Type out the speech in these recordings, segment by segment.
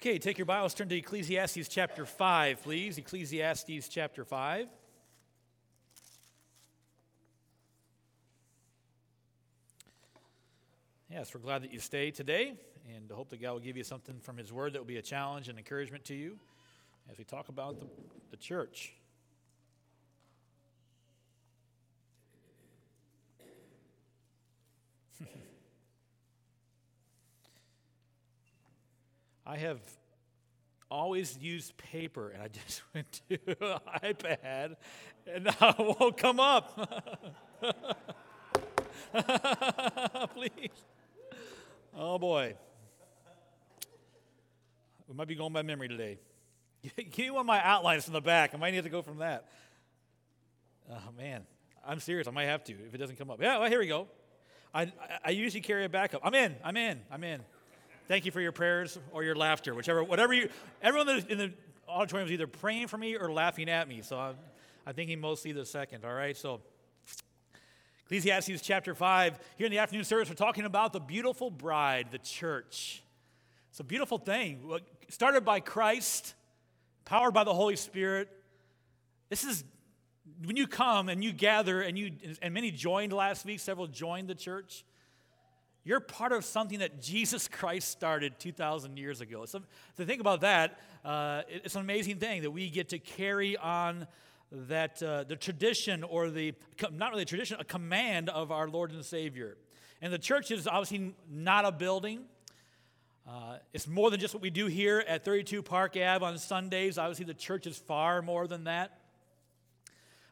Okay, take your Bibles, turn to Ecclesiastes chapter 5, please. Ecclesiastes chapter 5. Yes, we're glad that you stayed today, and hope that God will give you something from His Word that will be a challenge and encouragement to you as we talk about the church. I have always used paper, and I just went to an iPad, and now it won't come up. Please. Oh, boy. We might be going by memory today. Give me one of my outlines from the back. I might need to go from that. Oh, man. I'm serious. I might have to if it doesn't come up. Yeah, well, here we go. I usually carry a backup. I'm in. Thank you for your prayers or your laughter, everyone in the auditorium was either praying for me or laughing at me, so I'm thinking mostly the second, all right? So Ecclesiastes chapter 5, here in the afternoon service, we're talking about the beautiful bride, the church. It's a beautiful thing, started by Christ, powered by the Holy Spirit. This is, when you come and you gather, and many joined last week, several joined the church. You're part of something that Jesus Christ started 2,000 years ago. So to think about that, it's an amazing thing that we get to carry on that the tradition or the, not really a tradition, a command of our Lord and Savior. And the church is obviously not a building. It's more than just what we do here at 32 Park Ave on Sundays. Obviously the church is far more than that.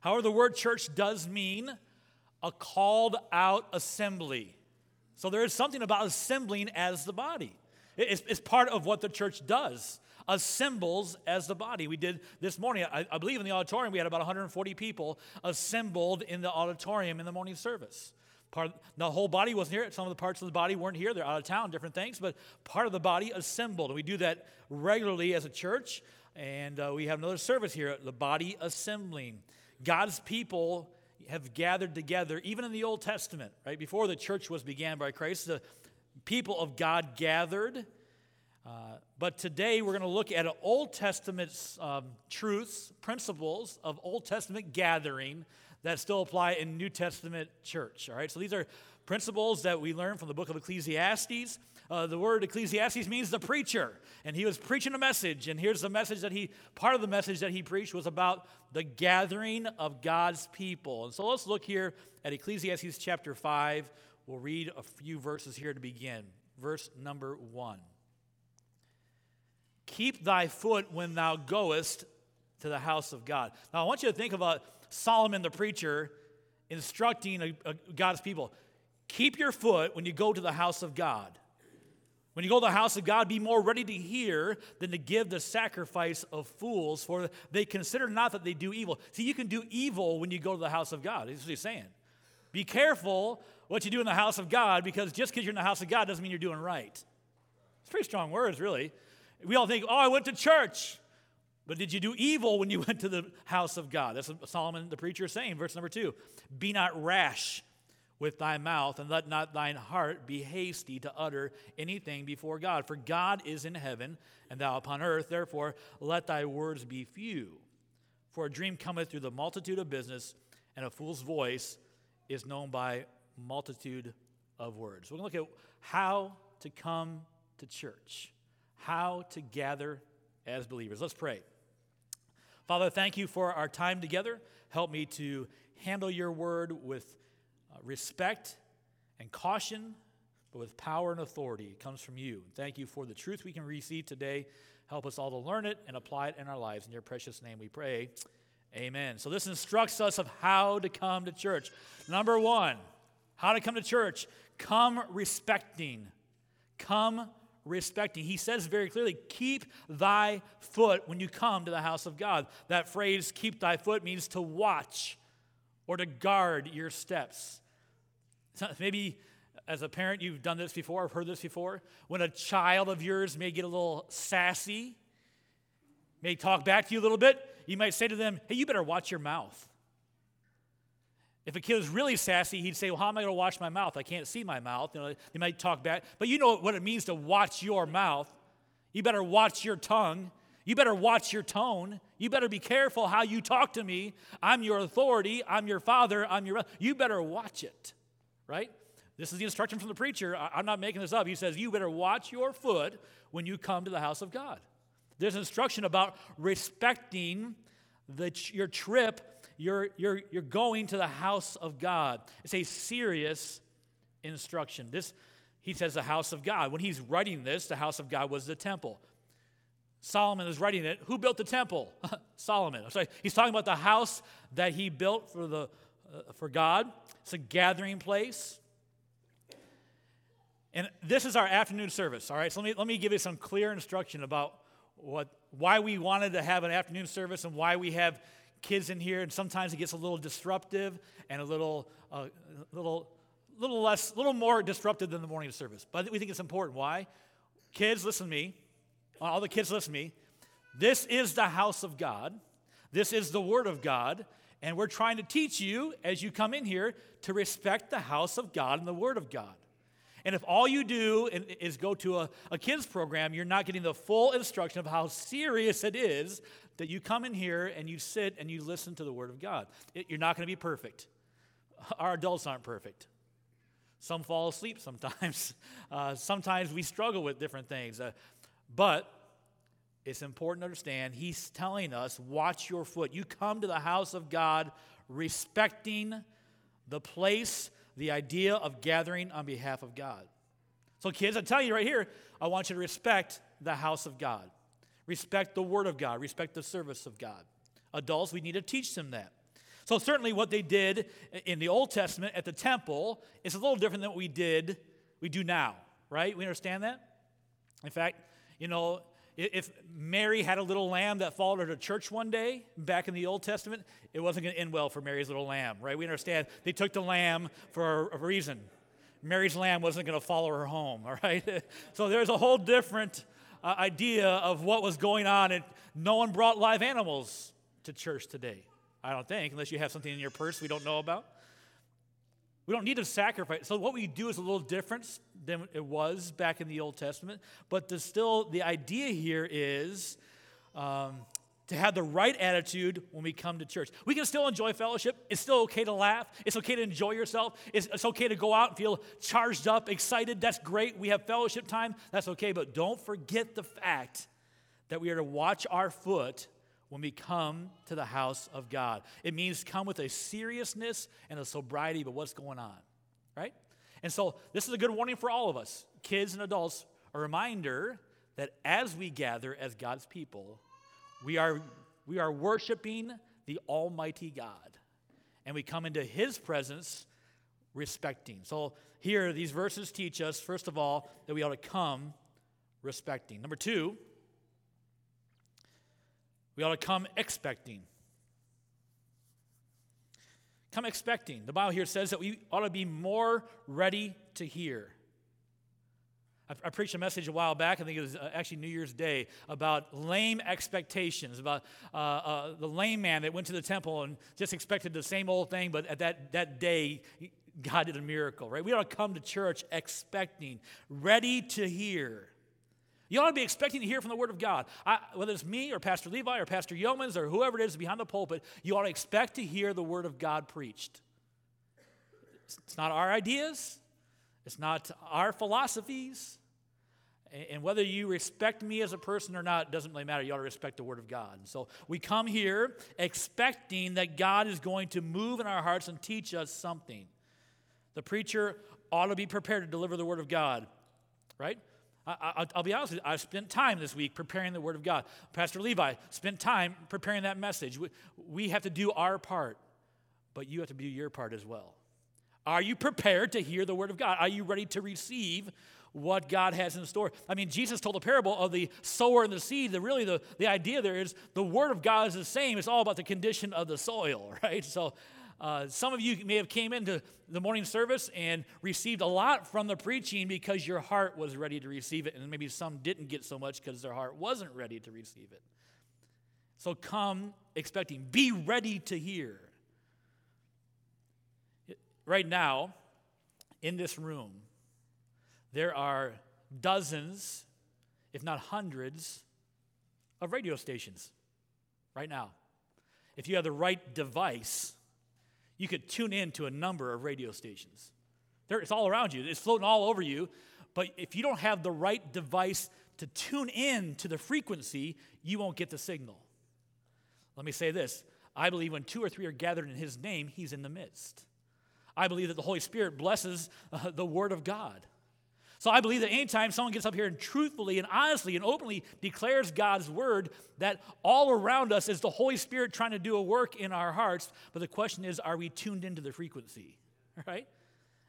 However, the word church does mean a called out assembly. So there is something about assembling as the body. It's part of what the church does, assembles as the body. We did this morning, I believe in the auditorium, we had about 140 people assembled in the auditorium in the morning service. The whole body wasn't here. Some of the parts of the body weren't here. They're out of town, different things. But part of the body assembled. And we do that regularly as a church. And we have another service here, the body assembling. God's people have gathered together, even in the Old Testament, right? Before the church was began by Christ, the people of God gathered. But today we're going to look at Old Testament truths, principles of Old Testament gathering that still apply in New Testament church, all right? So these are principles that we learn from the book of Ecclesiastes. The word Ecclesiastes means the preacher, and he was preaching a message, and here's the message that part of the message that he preached was about the gathering of God's people. And so let's look here at Ecclesiastes chapter 5. We'll read a few verses here to begin. Verse number 1. Keep thy foot when thou goest to the house of God. Now I want you to think about Solomon the preacher instructing God's people. Keep your foot when you go to the house of God. When you go to the house of God, be more ready to hear than to give the sacrifice of fools, for they consider not that they do evil. See, you can do evil when you go to the house of God. That's what he's saying. Be careful what you do in the house of God, because just because you're in the house of God doesn't mean you're doing right. It's pretty strong words, really. We all think, oh, I went to church. But did you do evil when you went to the house of God? That's what Solomon the preacher is saying. Verse number 2, be not rash with thy mouth, and let not thine heart be hasty to utter anything before God. For God is in heaven, and thou upon earth. Therefore, let thy words be few. For a dream cometh through the multitude of business, and a fool's voice is known by multitude of words. We're going to look at how to come to church, how to gather as believers. Let's pray. Father, thank you for our time together. Help me to handle your word with respect and caution, but with power and authority. It comes from you. Thank you for the truth we can receive today. Help us all to learn it and apply it in our lives. In your precious name we pray. Amen. So this instructs us of how to come to church. Number 1, how to come to church. Come respecting. Come respecting. He says very clearly, keep thy foot when you come to the house of God. That phrase, keep thy foot, means to watch or to guard your steps. Maybe as a parent you've done this before, I've heard this before. When a child of yours may get a little sassy, may talk back to you a little bit, you might say to them, hey, you better watch your mouth. If a kid was really sassy, he'd say, well, how am I going to watch my mouth? I can't see my mouth. You know, they might talk back. But you know what it means to watch your mouth. You better watch your tongue. You better watch your tone. You better be careful how you talk to me. I'm your authority. I'm your father. You better watch it, right? This is the instruction from the preacher. I'm not making this up. He says, you better watch your foot when you come to the house of God. There's instruction about respecting your trip, your going to the house of God. It's a serious instruction. This, he says, the house of God. When he's writing this, the house of God was the temple. Solomon is writing it. Who built the temple? Solomon. I'm sorry. He's talking about the house that he built for God. It's a gathering place. And this is our afternoon service, all right? So let me give you some clear instruction about why we wanted to have an afternoon service and why we have kids in here. And sometimes it gets a little disruptive and a little more disruptive than the morning service. But we think it's important. Why? Kids, listen to me. All the kids, listen to me. This is the house of God. This is the Word of God. And we're trying to teach you, as you come in here, to respect the house of God and the Word of God. And if all you do is go to a kids program, you're not getting the full instruction of how serious it is that you come in here and you sit and you listen to the Word of God. You're not going to be perfect. Our adults aren't perfect. Some fall asleep sometimes. Sometimes we struggle with different things. But it's important to understand, he's telling us, watch your foot. You come to the house of God respecting the place, the idea of gathering on behalf of God. So kids, I'm telling you right here, I want you to respect the house of God. Respect the Word of God. Respect the service of God. Adults, we need to teach them that. So certainly what they did in the Old Testament at the temple is a little different than what we do now, right? We understand that? In fact, you know, if Mary had a little lamb that followed her to church one day back in the Old Testament, it wasn't going to end well for Mary's little lamb, right? We understand they took the lamb for a reason. Mary's lamb wasn't going to follow her home, all right? So there's a whole different idea of what was going on, and no one brought live animals to church today, I don't think, unless you have something in your purse we don't know about. We don't need to sacrifice. So what we do is a little different than it was back in the Old Testament. But the idea here is to have the right attitude when we come to church. We can still enjoy fellowship. It's still okay to laugh. It's okay to enjoy yourself. It's okay to go out and feel charged up, excited. That's great. We have fellowship time. That's okay. But don't forget the fact that we are to watch our foot when we come to the house of God. It means come with a seriousness and a sobriety about what's going on, right? And so this is a good warning for all of us, kids and adults, a reminder that as we gather as God's people, we are worshiping the Almighty God, and we come into His presence respecting. So here, these verses teach us, first of all, that we ought to come respecting. Number two, we ought to come expecting. Come expecting. The Bible here says that we ought to be more ready to hear. I preached a message a while back, I think it was actually New Year's Day, about lame expectations, about the lame man that went to the temple and just expected the same old thing, but at that day, God did a miracle, right? We ought to come to church expecting, ready to hear. You ought to be expecting to hear from the Word of God. Whether it's me or Pastor Levi or Pastor Yeomans or whoever it is behind the pulpit, you ought to expect to hear the Word of God preached. It's not our ideas. It's not our philosophies. And whether you respect me as a person or not, it doesn't really matter. You ought to respect the Word of God. And so we come here expecting that God is going to move in our hearts and teach us something. The preacher ought to be prepared to deliver the Word of God, right? I'll be honest with you, I spent time this week preparing the Word of God. Pastor Levi spent time preparing that message. We have to do our part, but you have to do your part as well. Are you prepared to hear the Word of God? Are you ready to receive what God has in store? I mean, Jesus told a parable of the sower and the seed. Really, the idea there is the Word of God is the same. It's all about the condition of the soil, right? So some of you may have came into the morning service and received a lot from the preaching because your heart was ready to receive it, and maybe some didn't get so much because their heart wasn't ready to receive it. So come expecting. Be ready to hear. Right now, in this room, there are dozens, if not hundreds, of radio stations right now. If you have the right device, you could tune in to a number of radio stations. It's all around you. It's floating all over you. But if you don't have the right device to tune in to the frequency, you won't get the signal. Let me say this. I believe when two or three are gathered in his name, he's in the midst. I believe that the Holy Spirit blesses the Word of God. So I believe that anytime someone gets up here and truthfully and honestly and openly declares God's Word, that all around us is the Holy Spirit trying to do a work in our hearts. But the question is, are we tuned into the frequency? Right?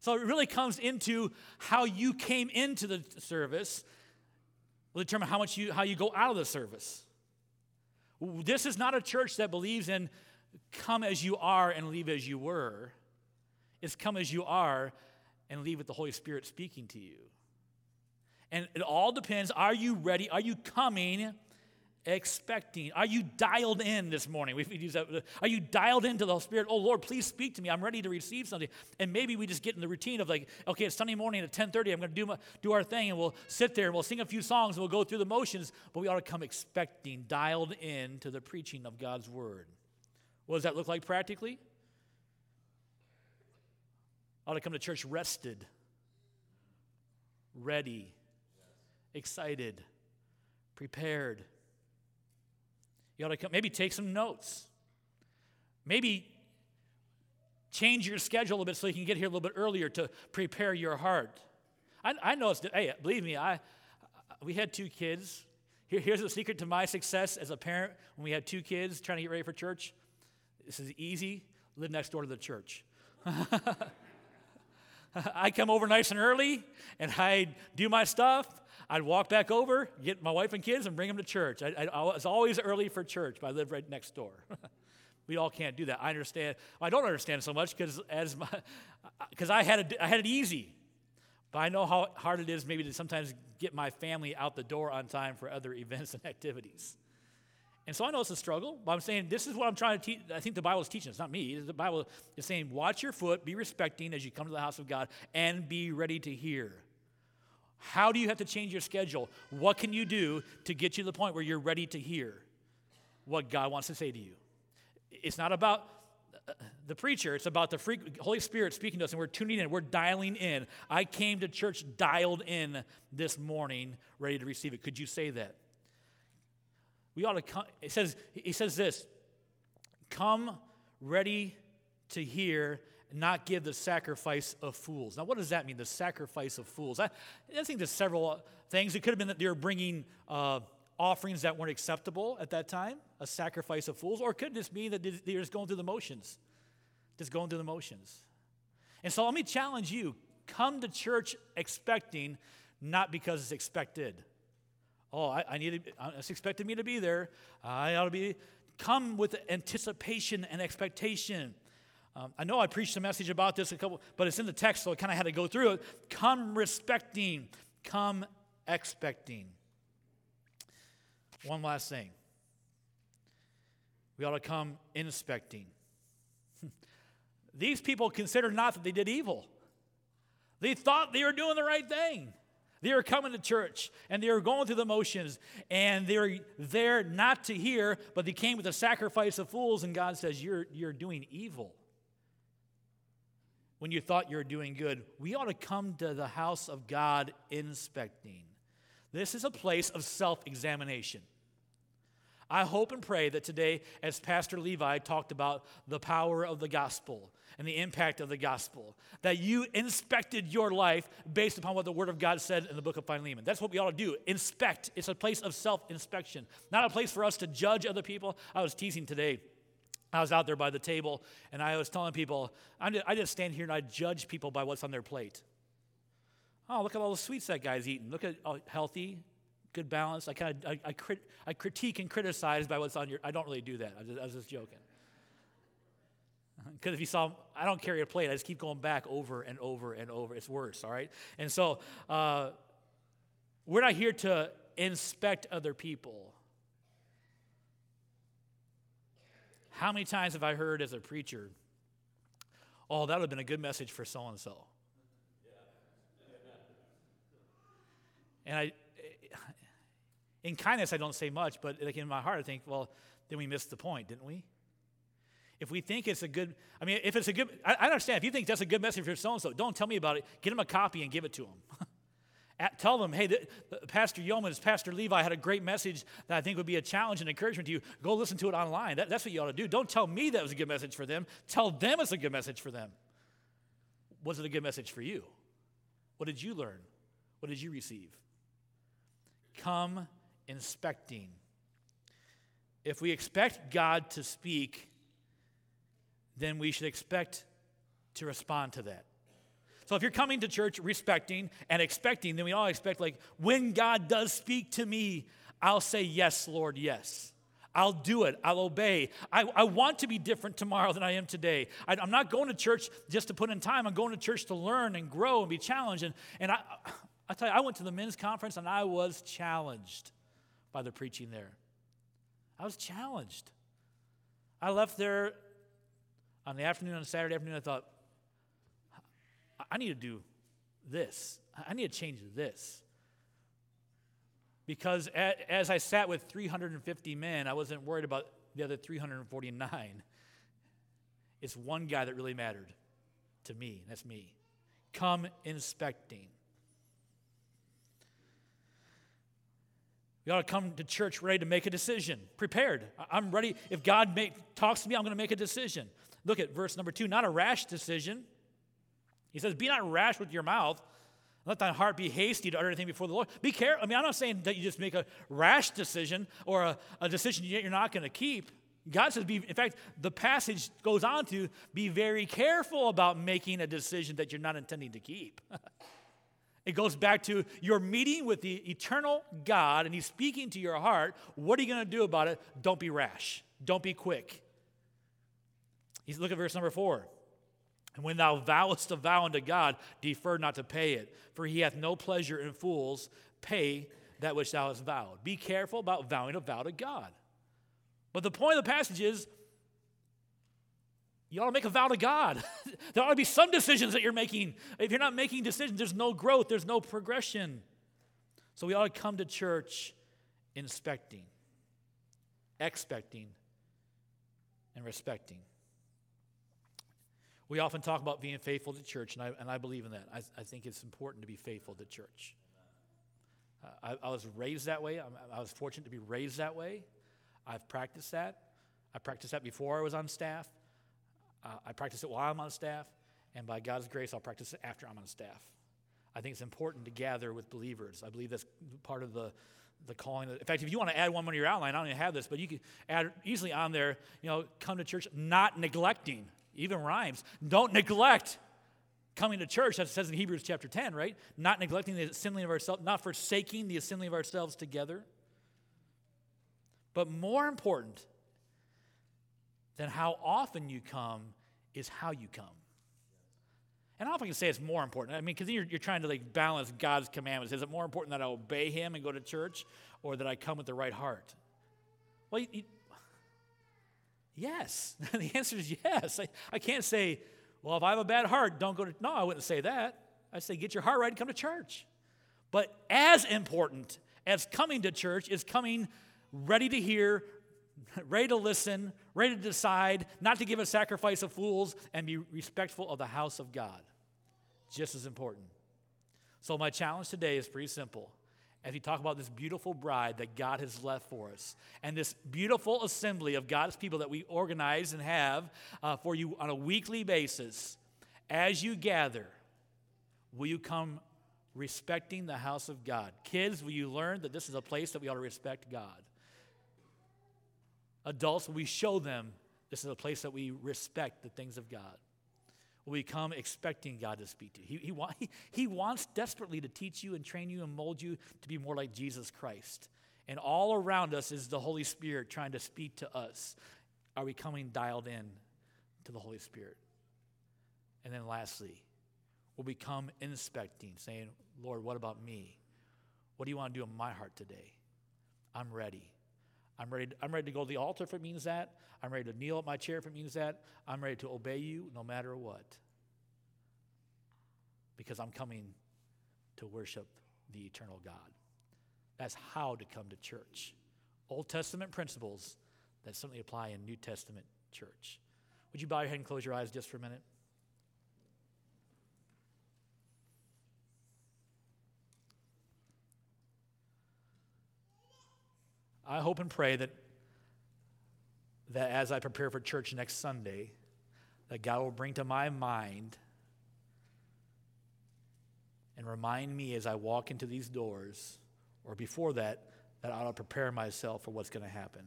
So it really comes into how you came into the service will determine how you go out of the service. This is not a church that believes in come as you are and leave as you were. It's come as you are and leave with the Holy Spirit speaking to you. And it all depends. Are you ready? Are you coming expecting? Are you dialed in this morning? We use that. Are you dialed into the Holy Spirit? Oh, Lord, please speak to me. I'm ready to receive something. And maybe we just get in the routine of like, okay, it's Sunday morning at 10:30. I'm going to do our thing, and we'll sit there, and we'll sing a few songs, and we'll go through the motions. But we ought to come expecting, dialed in to the preaching of God's Word. What does that look like practically? I ought to come to church rested, ready, excited, prepared. You ought to come, maybe take some notes. Maybe change your schedule a little bit so you can get here a little bit earlier to prepare your heart. I know it's, hey, believe me, we had two kids. Here's the secret to my success as a parent when we had two kids trying to get ready for church. This is easy. Live next door to the church. I come over nice and early, and I'd do my stuff. I'd walk back over, get my wife and kids, and bring them to church. I was always early for church, but I lived right next door. We all can't do that. I understand. I don't understand so much because I had it easy, but I know how hard it is maybe to sometimes get my family out the door on time for other events and activities. And so I know it's a struggle, but I'm saying this is what I'm trying to teach. I think the Bible is teaching. It's not me. The Bible is saying, watch your foot, be respecting as you come to the house of God, and be ready to hear. How do you have to change your schedule? What can you do to get you to the point where you're ready to hear what God wants to say to you? It's not about the preacher. It's about the Holy Spirit speaking to us, and we're tuning in. We're dialing in. I came to church dialed in this morning, ready to receive it. Could you say that? We ought to come, he says this, come ready to hear, not give the sacrifice of fools. Now, what does that mean, the sacrifice of fools? I think there's several things. It could have been that they were bringing offerings that weren't acceptable at that time, a sacrifice of fools, or it could just be that they're just going through the motions, And so let me challenge you, come to church expecting, not because it's expected. Oh, it's expected me to be there. I ought to be. Come with anticipation and expectation. I know I preached a message about this but it's in the text, so I kind of had to go through it. Come respecting. Come expecting. One last thing. We ought to come inspecting. These people considered not that they did evil. They thought they were doing the right thing. They were coming to church, and they were going through the motions, and they were there not to hear, but they came with a sacrifice of fools, and God says, you're doing evil when you thought you were doing good. We ought to come to the house of God inspecting. This is a place of self-examination. I hope and pray that today, as Pastor Levi talked about the power of the gospel and the impact of the gospel, that you inspected your life based upon what the Word of God said in the book of Philemon. That's what we ought to do, inspect. It's a place of self-inspection, not a place for us to judge other people. I was teasing today. I was out there by the table, and I was telling people, I just stand here and I judge people by what's on their plate. Oh, look at all the sweets that guy's eating. Look at healthy. Good balance. I critique and criticize by what's on your. I don't really do that. I was just joking. Because if you saw, I don't carry a plate. I just keep going back over and over and over. It's worse. All right. And so we're not here to inspect other people. How many times have I heard as a preacher, "Oh, that would have been a good message for so and so," and I. In kindness, I don't say much, but like in my heart, I think, well, then we missed the point, didn't we? If we think it's a good, I mean, if it's a good, I understand. If you think that's a good message for so-and-so, don't tell me about it. Get him a copy and give it to him. Tell them, hey, Pastor Yeomans, Pastor Levi had a great message that I think would be a challenge and encouragement to you. Go listen to it online. That's what you ought to do. Don't tell me that was a good message for them. Tell them it's a good message for them. Was it a good message for you? What did you learn? What did you receive? Come inspecting. If we expect God to speak, then we should expect to respond to that. So if you're coming to church respecting and expecting, then we all expect, like, when God does speak to me, I'll say, yes, Lord, yes. I'll do it. I'll obey. I want to be different tomorrow than I am today. I'm not going to church just to put in time. I'm going to church to learn and grow and be challenged. And I tell you, I went to the men's conference, and I was challenged by the preaching there. I was challenged. I left there on the afternoon, on Saturday afternoon, I thought, I need to do this. I need to change this. Because as I sat with 350 men, I wasn't worried about the other 349. It's one guy that really mattered to me, and that's me. Come inspecting. We ought to come to church ready to make a decision, prepared. I'm ready. If God talks to me, I'm going to make a decision. Look at verse number 2, not a rash decision. He says, be not rash with your mouth. Let thy heart be hasty to utter anything before the Lord. Be careful. I mean, I'm not saying that you just make a rash decision or a decision you're not going to keep. God says, in fact, the passage goes on to be very careful about making a decision that you're not intending to keep. It goes back to your meeting with the eternal God, and he's speaking to your heart. What are you going to do about it? Don't be rash. Don't be quick. Look at verse number 4. And when thou vowest a vow unto God, defer not to pay it, for he hath no pleasure in fools. Pay that which thou hast vowed. Be careful about vowing a vow to God. But the point of the passage is, you ought to make a vow to God. There ought to be some decisions that you're making. If you're not making decisions, there's no growth, there's no progression. So we ought to come to church inspecting, expecting, and respecting. We often talk about being faithful to church, and I believe in that. I think it's important to be faithful to church. I was raised that way. I was fortunate to be raised that way. I've practiced that. I practiced that before I was on staff. I practice it while I'm on staff, and by God's grace, I'll practice it after I'm on staff. I think it's important to gather with believers. I believe that's part of the calling. In fact, if you want to add one on your outline, I don't even have this, but you can add easily on there, you know, come to church not neglecting. Even rhymes. Don't neglect coming to church. That says in Hebrews chapter 10, right? Not neglecting the assembling of ourselves, not forsaking the assembling of ourselves together. But more important than how often you come is how you come. And I often can say it's more important. I mean, because you're trying to like balance God's commandments. Is it more important that I obey him and go to church, or that I come with the right heart? Well, yes. The answer is yes. I can't say, well, if I have a bad heart, don't go to... No, I wouldn't say that. I'd say, get your heart right and come to church. But as important as coming to church is coming ready to hear, ready to listen, ready to decide, not to give a sacrifice of fools, and be respectful of the house of God. Just as important. So my challenge today is pretty simple. As we talk about this beautiful bride that God has left for us, and this beautiful assembly of God's people that we organize and have for you on a weekly basis, as you gather, will you come respecting the house of God? Kids, will you learn that this is a place that we ought to respect God? Adults, will we show them this is a place that we respect the things of God? We come expecting God to speak to you. He wants desperately to teach you and train you and mold you to be more like Jesus Christ. And all around us is the Holy Spirit trying to speak to us. Are we coming dialed in to the Holy Spirit? And then lastly, will we come inspecting, saying, Lord, what about me? What do you want to do in my heart today? I'm ready. I'm ready to go to the altar if it means that. I'm ready to kneel at my chair if it means that. I'm ready to obey you no matter what. Because I'm coming to worship the eternal God. That's how to come to church. Old Testament principles that something apply in New Testament church. Would you bow your head and close your eyes just for a minute? I hope and pray that as I prepare for church next Sunday, that God will bring to my mind and remind me as I walk into these doors, or before that I ought to prepare myself for what's going to happen.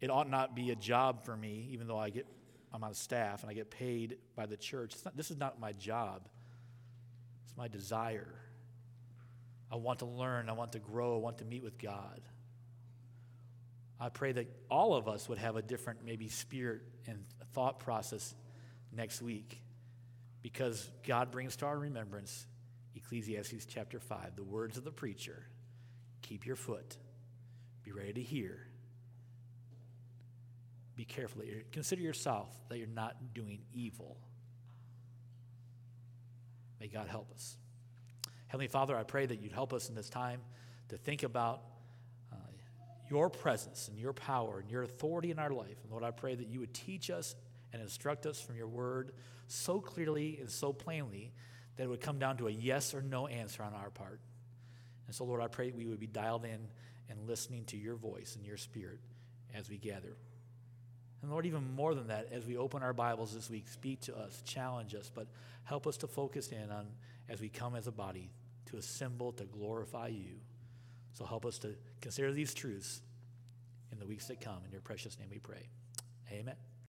It ought not be a job for me, even though I'm on staff and I get paid by the church. This is not my job. It's my desire. I want to learn. I want to grow. I want to meet with God. I pray that all of us would have a different maybe spirit and thought process next week, because God brings to our remembrance Ecclesiastes chapter 5, the words of the preacher, keep your foot, be ready to hear, be careful, consider yourself that you're not doing evil. May God help us. Heavenly Father, I pray that you'd help us in this time to think about your presence and your power and your authority in our life. And Lord, I pray that you would teach us and instruct us from your word so clearly and so plainly that it would come down to a yes or no answer on our part. And so, Lord, I pray we would be dialed in and listening to your voice and your spirit as we gather. And Lord, even more than that, as we open our Bibles this week, speak to us, challenge us, but help us to focus in on, as we come as a body, to assemble, to glorify you. So help us to consider these truths in the weeks that come. In your precious name we pray. Amen.